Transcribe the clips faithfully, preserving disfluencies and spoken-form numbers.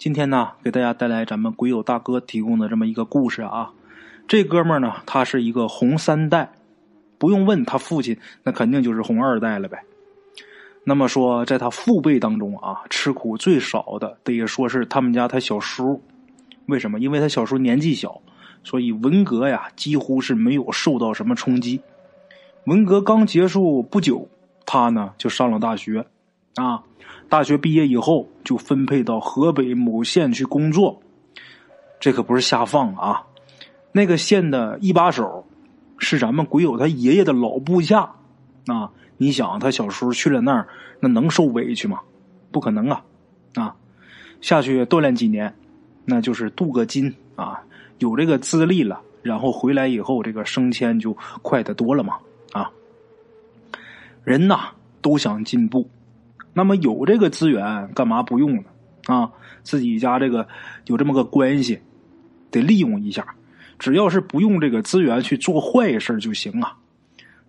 今天呢给大家带来咱们鬼友大哥提供的这么一个故事啊。这哥们儿呢他是一个红三代，不用问他父亲那肯定就是红二代了呗。那么说在他父辈当中啊，吃苦最少的得也说是他们家他小叔。为什么？因为他小叔年纪小，所以文革呀几乎是没有受到什么冲击。文革刚结束不久，他呢就上了大学啊，大学毕业以后就分配到河北某县去工作。这可不是下放啊，那个县的一把手是咱们鬼友他爷爷的老部下啊。你想他小叔去了那儿，那能受委屈吗？不可能啊。啊，下去锻炼几年，那就是镀个金啊，有这个资历了，然后回来以后这个升迁就快得多了嘛啊。人呐都想进步，那么有这个资源干嘛不用呢啊，自己家这个有这么个关系得利用一下，只要是不用这个资源去做坏事就行啊。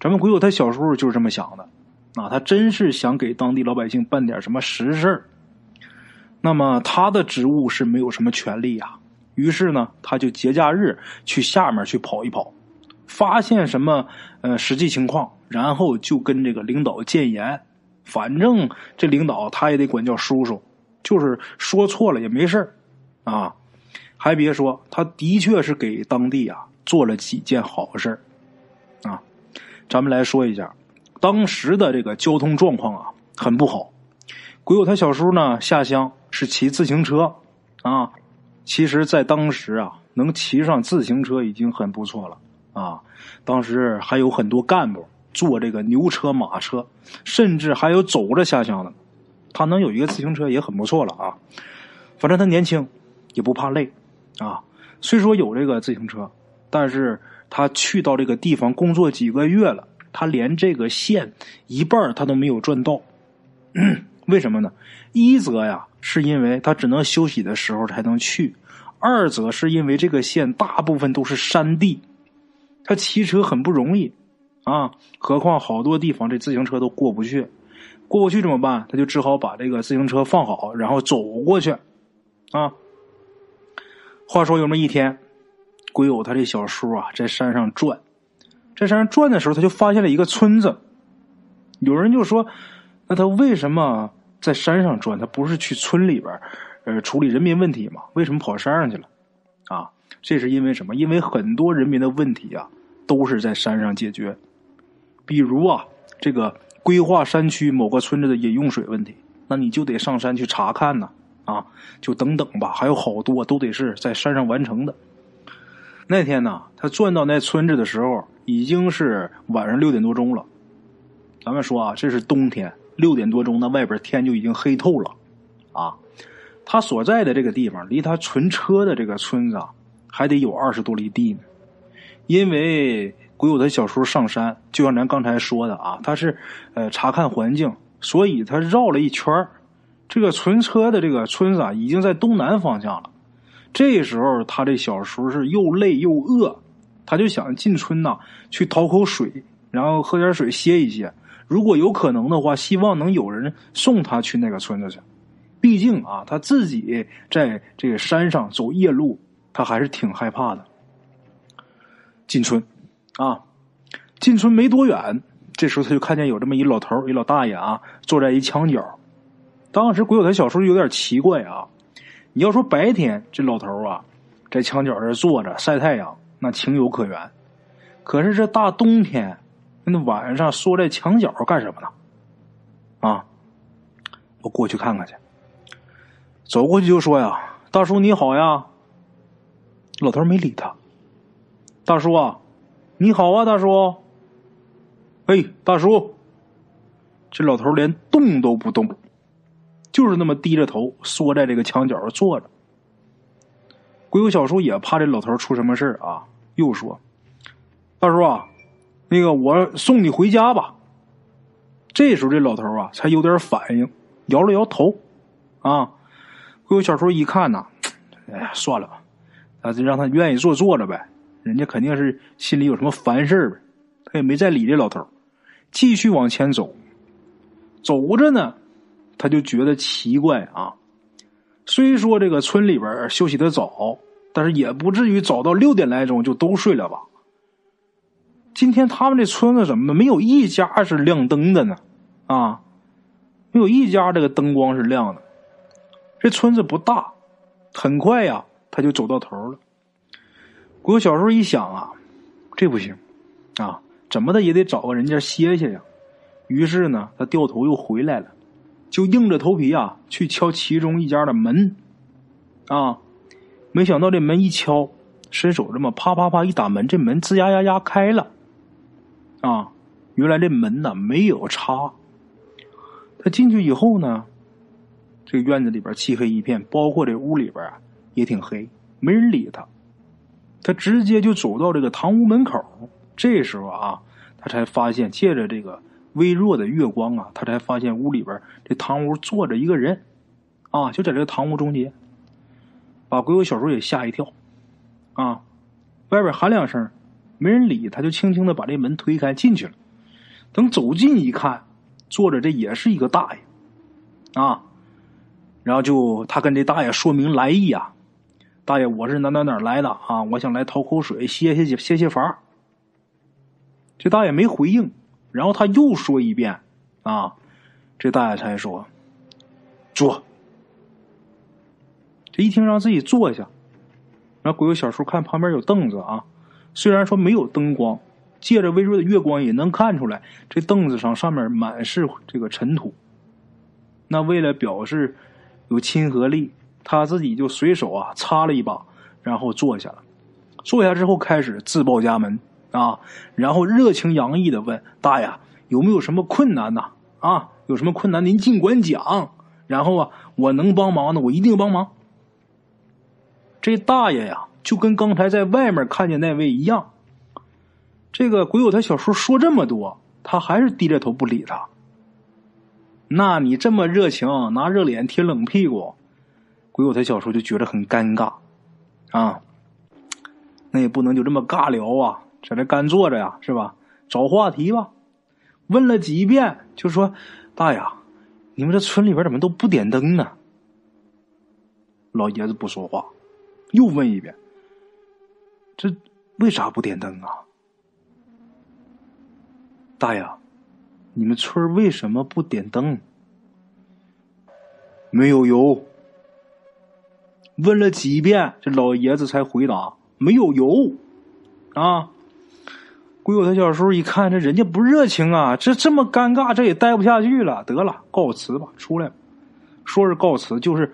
咱们鬼友他小叔就是这么想的啊，他真是想给当地老百姓办点什么实事。那么他的职务是没有什么权利啊，于是呢他就节假日去下面去跑一跑，发现什么呃实际情况，然后就跟这个领导建言。反正这领导他也得管叫叔叔，就是说错了也没事啊。还别说他的确是给当地啊做了几件好事啊。咱们来说一下当时的这个交通状况啊很不好。鬼友他小叔呢下乡是骑自行车啊，其实在当时啊能骑上自行车已经很不错了啊。当时还有很多干部坐这个牛车马车，甚至还有走着下乡的，他能有一个自行车也很不错了啊。反正他年轻也不怕累啊，虽说有这个自行车，但是他去到这个地方工作几个月了，他连这个县一半他都没有赚到。嗯、为什么呢？一则呀是因为他只能休息的时候才能去，二则是因为这个县大部分都是山地，他骑车很不容易啊，何况好多地方这自行车都过不去，过不去怎么办？他就只好把这个自行车放好，然后走过去啊。话说有那么一天，鬼友他这小叔啊在山上转，在山上转的时候他就发现了一个村子。有人就说那他为什么在山上转，他不是去村里边呃处理人民问题吗？为什么跑山上去了啊？这是因为什么？因为很多人民的问题啊都是在山上解决。比如啊这个规划山区某个村子的饮用水问题，那你就得上山去查看呢 啊, 啊就等等吧，还有好多都得是在山上完成的。那天呢他转到那村子的时候已经是晚上六点多钟了。咱们说啊这是冬天，六点多钟那外边天就已经黑透了啊。他所在的这个地方离他存车的这个村子啊还得有二十多里地呢。因为鬼友他小叔上山，就像咱刚才说的啊，他是呃查看环境，所以他绕了一圈，这个存车的这个村子啊已经在东南方向了。这时候他这小叔是又累又饿，他就想进村呐、啊、去讨口水，然后喝点水歇一歇，如果有可能的话希望能有人送他去那个村子去。毕竟啊他自己在这个山上走夜路他还是挺害怕的。进村啊，进村没多远，这时候他就看见有这么一老头一老大爷啊坐在一墙角。当时鬼友他小叔有点奇怪啊，你要说白天这老头啊在墙角这坐着晒太阳那情有可原，可是这大冬天那晚上缩在墙角干什么呢啊？我过去看看去。走过去就说呀，大叔你好呀。老头没理他。大叔啊，你好啊，大叔。哎，大叔。这老头连动都不动，就是那么低着头缩在这个墙角坐着。鬼友小叔也怕这老头出什么事啊，又说：“大叔啊，那个我送你回家吧。”这时候这老头啊才有点反应，摇了摇头啊。鬼友小叔一看呐、啊，哎，算了吧，那就让他愿意坐坐着呗。人家肯定是心里有什么烦事呗，他也没再理这老头，继续往前走。走着呢他就觉得奇怪啊，虽说这个村里边休息得早，但是也不至于早到六点来钟就都睡了吧。今天他们这村子怎么没有一家是亮灯的呢？啊，没有一家这个灯光是亮的。这村子不大，很快呀、啊、他就走到头了。我小时候一想啊，这不行啊，怎么的也得找个人家歇歇呀。于是呢，他掉头又回来了，就硬着头皮啊去敲其中一家的门啊。没想到这门一敲，伸手这么啪啪啪一打门，这门吱呀呀呀开了啊。原来这门呢没有插。他进去以后呢，这个院子里边漆黑一片，包括这屋里边啊也挺黑，没人理他。他直接就走到这个堂屋门口。这时候啊，他才发现，借着这个微弱的月光啊，他才发现屋里边这堂屋坐着一个人啊，就在这个堂屋中间。把鬼友小时候也吓一跳啊，外边喊两声没人理他，就轻轻的把这门推开进去了。等走近一看，坐着这也是一个大爷啊。然后就他跟这大爷说明来意啊，大爷，我是哪哪哪来的啊，我想来讨口水歇歇歇歇乏。这大爷没回应，然后他又说一遍啊，这大爷才说坐。这一听让自己坐下，然后鬼友小时候看旁边有凳子啊，虽然说没有灯光，借着微弱的月光也能看出来这凳子上上面满是这个尘土。那为了表示有亲和力，他自己就随手啊擦了一把，然后坐下了。坐下之后开始自报家门啊，然后热情洋溢的问大爷有没有什么困难呐、啊？啊，有什么困难您尽管讲，然后啊我能帮忙的我一定帮忙。这大爷呀就跟刚才在外面看见那位一样。这个鬼友他小叔说这么多，他还是低着头不理他。那你这么热情，拿热脸贴冷屁股，鬼友他小叔就觉得很尴尬啊。那也不能就这么尬聊啊，在这干坐着呀，是吧？找话题吧。问了几遍就说，大爷，你们这村里边怎么都不点灯呢？老爷子不说话，又问一遍，这为啥不点灯啊？大爷，你们村为什么不点灯？没有油。问了几遍这老爷子才回答，没有油啊。鬼友他小叔一看，这人家不热情啊，这这么尴尬，这也待不下去了，得了，告辞吧，出来吧。说是告辞，就是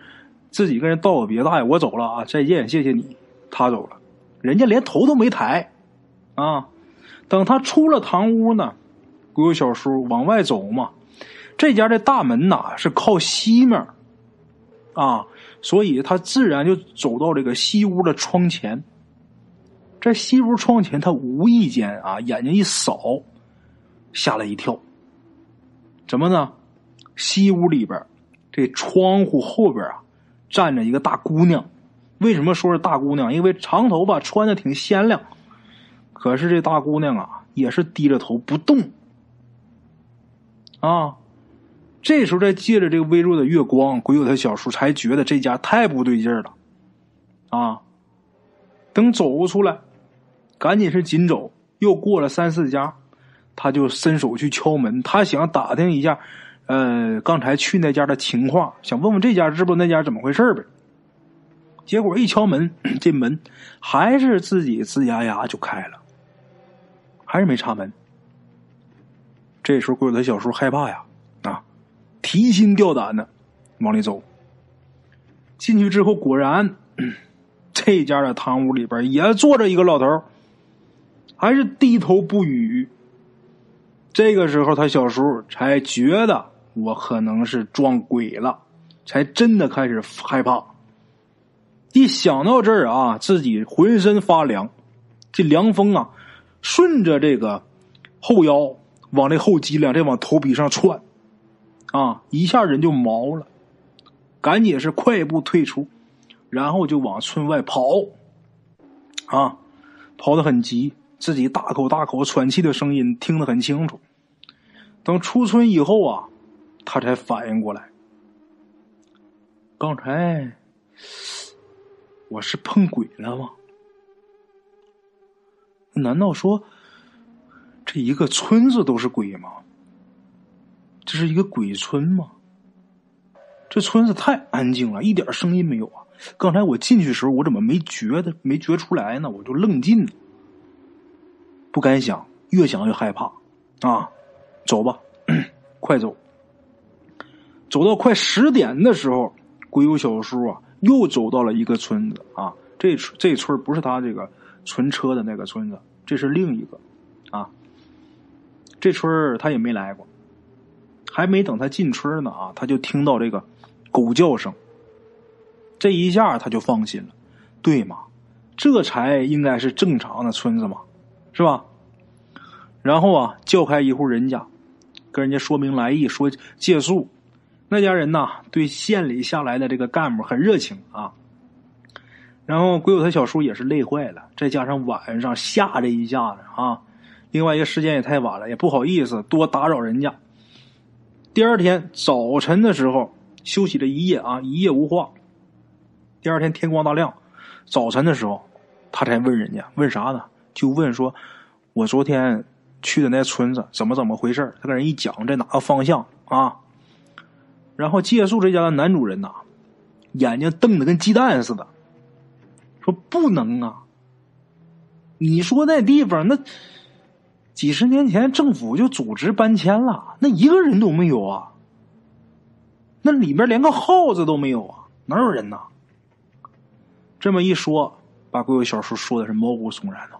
自己跟人道个别，大爷我走了啊，再见，谢谢你。他走了，人家连头都没抬啊。等他出了堂屋呢，鬼友小叔往外走嘛，这家这大门呐是靠西面啊，所以他自然就走到这个西屋的窗前。在西屋窗前，他无意间啊眼睛一扫，吓了一跳。怎么呢？西屋里边这窗户后边啊站着一个大姑娘。为什么说是大姑娘？因为长头发，穿的挺鲜亮，可是这大姑娘啊也是低着头不动啊。这时候再借着这个微弱的月光，鬼友他小叔才觉得这家太不对劲了啊。等走出来赶紧是紧走，又过了三四家，他就伸手去敲门，他想打听一下呃，刚才去那家的情况，想问问这家知不知道那家怎么回事呗。结果一敲门，这门还是自己吱呀呀就开了，还是没插门。这时候鬼友他小叔害怕呀啊，提心吊胆的往里走。进去之后，果然这家的堂屋里边也坐着一个老头，还是低头不语。这个时候他小叔才觉得我可能是撞鬼了，才真的开始害怕。一想到这儿啊，自己浑身发凉，这凉风啊顺着这个后腰往这后脊梁这往头皮上窜啊，一下人就毛了，赶紧是快步退出，然后就往村外跑啊，跑得很急，自己大口大口喘气的声音听得很清楚。等出村以后啊，他才反应过来，刚才我是碰鬼了吗？难道说这一个村子都是鬼吗？这是一个鬼村吗？这村子太安静了，一点声音没有啊！刚才我进去的时候，我怎么没觉得没觉出来呢？我就愣进了，不敢想，越想越害怕啊！走吧，快走！走到快十点的时候，鬼友小叔啊，又走到了一个村子啊。这这村不是他这个存车的那个村子，这是另一个啊。这村他也没来过，还没等他进村呢啊，他就听到这个狗叫声。这一下他就放心了，对嘛，这才应该是正常的村子嘛，是吧？然后啊，叫开一户人家，跟人家说明来意，说借宿。那家人呐，对县里下来的这个干部很热情啊。然后鬼友他小叔也是累坏了，再加上晚上吓这一下子啊，另外一个时间也太晚了，也不好意思多打扰人家。第二天早晨的时候，休息了一夜啊，一夜无话。第二天天光大亮，早晨的时候，他才问人家，问啥呢？就问说，我昨天去的那村子怎么怎么回事？他跟人一讲，在哪个方向啊？然后借宿这家的男主人呐、啊，眼睛瞪得跟鸡蛋似的，说不能啊！你说那地方那几十年前政府就组织搬迁了，那一个人都没有啊，那里边连个耗子都没有啊，哪有人呐？这么一说，把鬼友小叔说的是毛骨悚然啊，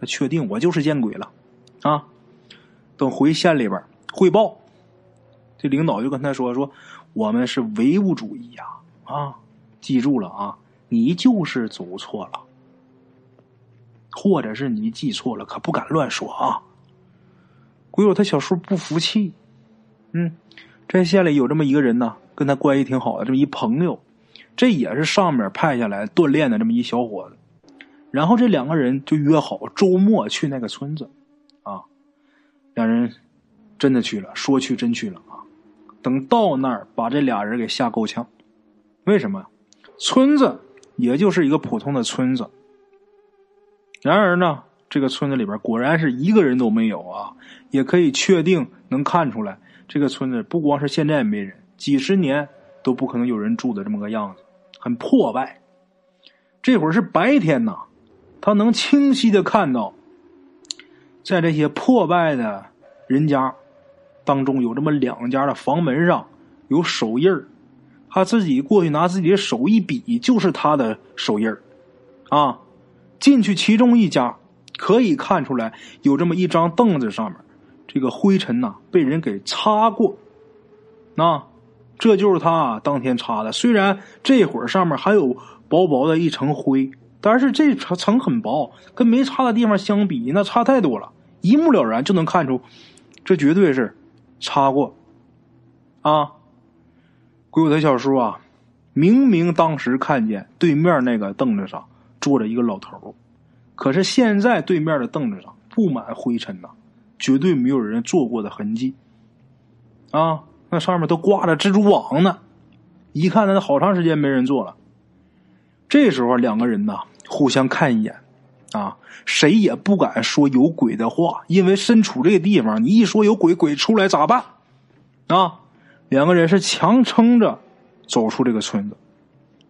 他确定我就是见鬼了啊！等回县里边汇报。这领导就跟他说说我们是唯物主义呀， 啊, 啊记住了啊，你就是走错了，或者是你记错了，可不敢乱说啊。鬼友他小叔不服气，嗯，这县里有这么一个人呢，跟他关系挺好的，这么一朋友，这也是上面派下来锻炼的这么一小伙子。然后这两个人就约好周末去那个村子啊，两人真的去了，说去真去了。等到那儿把这俩人给吓够呛。为什么？村子也就是一个普通的村子。然而呢，这个村子里边果然是一个人都没有啊，也可以确定能看出来，这个村子不光是现在没人，几十年都不可能有人住的这么个样子，很破败。这会儿是白天呐，他能清晰的看到，在这些破败的人家当中有这么两家的房门上有手印儿，他自己过去拿自己的手一比，就是他的手印儿，啊，进去其中一家可以看出来有这么一张凳子上面，这个灰尘呐、啊、被人给擦过，啊，这就是他当天擦的。虽然这会儿上面还有薄薄的一层灰，但是这层很薄，跟没擦的地方相比，那差太多了，一目了然就能看出，这绝对是。擦过啊，鬼友他小叔啊，明明当时看见对面那个凳子上坐着一个老头，可是现在对面的凳子上布满灰尘呐、啊，绝对没有人坐过的痕迹啊，那上面都挂着蜘蛛网呢，一看那好长时间没人坐了。这时候两个人呐互相看一眼啊，谁也不敢说有鬼的话，因为身处这个地方，你一说有鬼，鬼出来咋办啊？两个人是强撑着走出这个村子，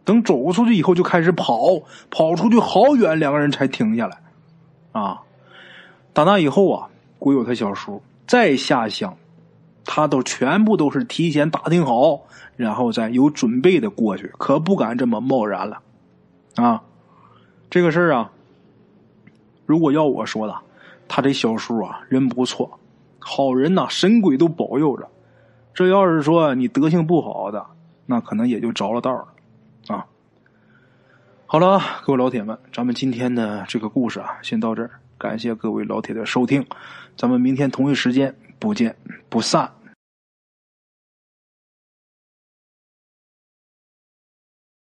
等走出去以后就开始跑，跑出去好远，两个人才停下来啊。打那以后啊，鬼友他小叔再下乡，他都全部都是提前打听好，然后再有准备的过去，可不敢这么贸然了啊。这个事儿啊，如果要我说的，他这小叔啊人不错，好人呐、啊，神鬼都保佑着。这要是说你德性不好的，那可能也就着了道了啊。好了，各位老铁们，咱们今天的这个故事啊先到这儿，感谢各位老铁的收听，咱们明天同一时间不见不散。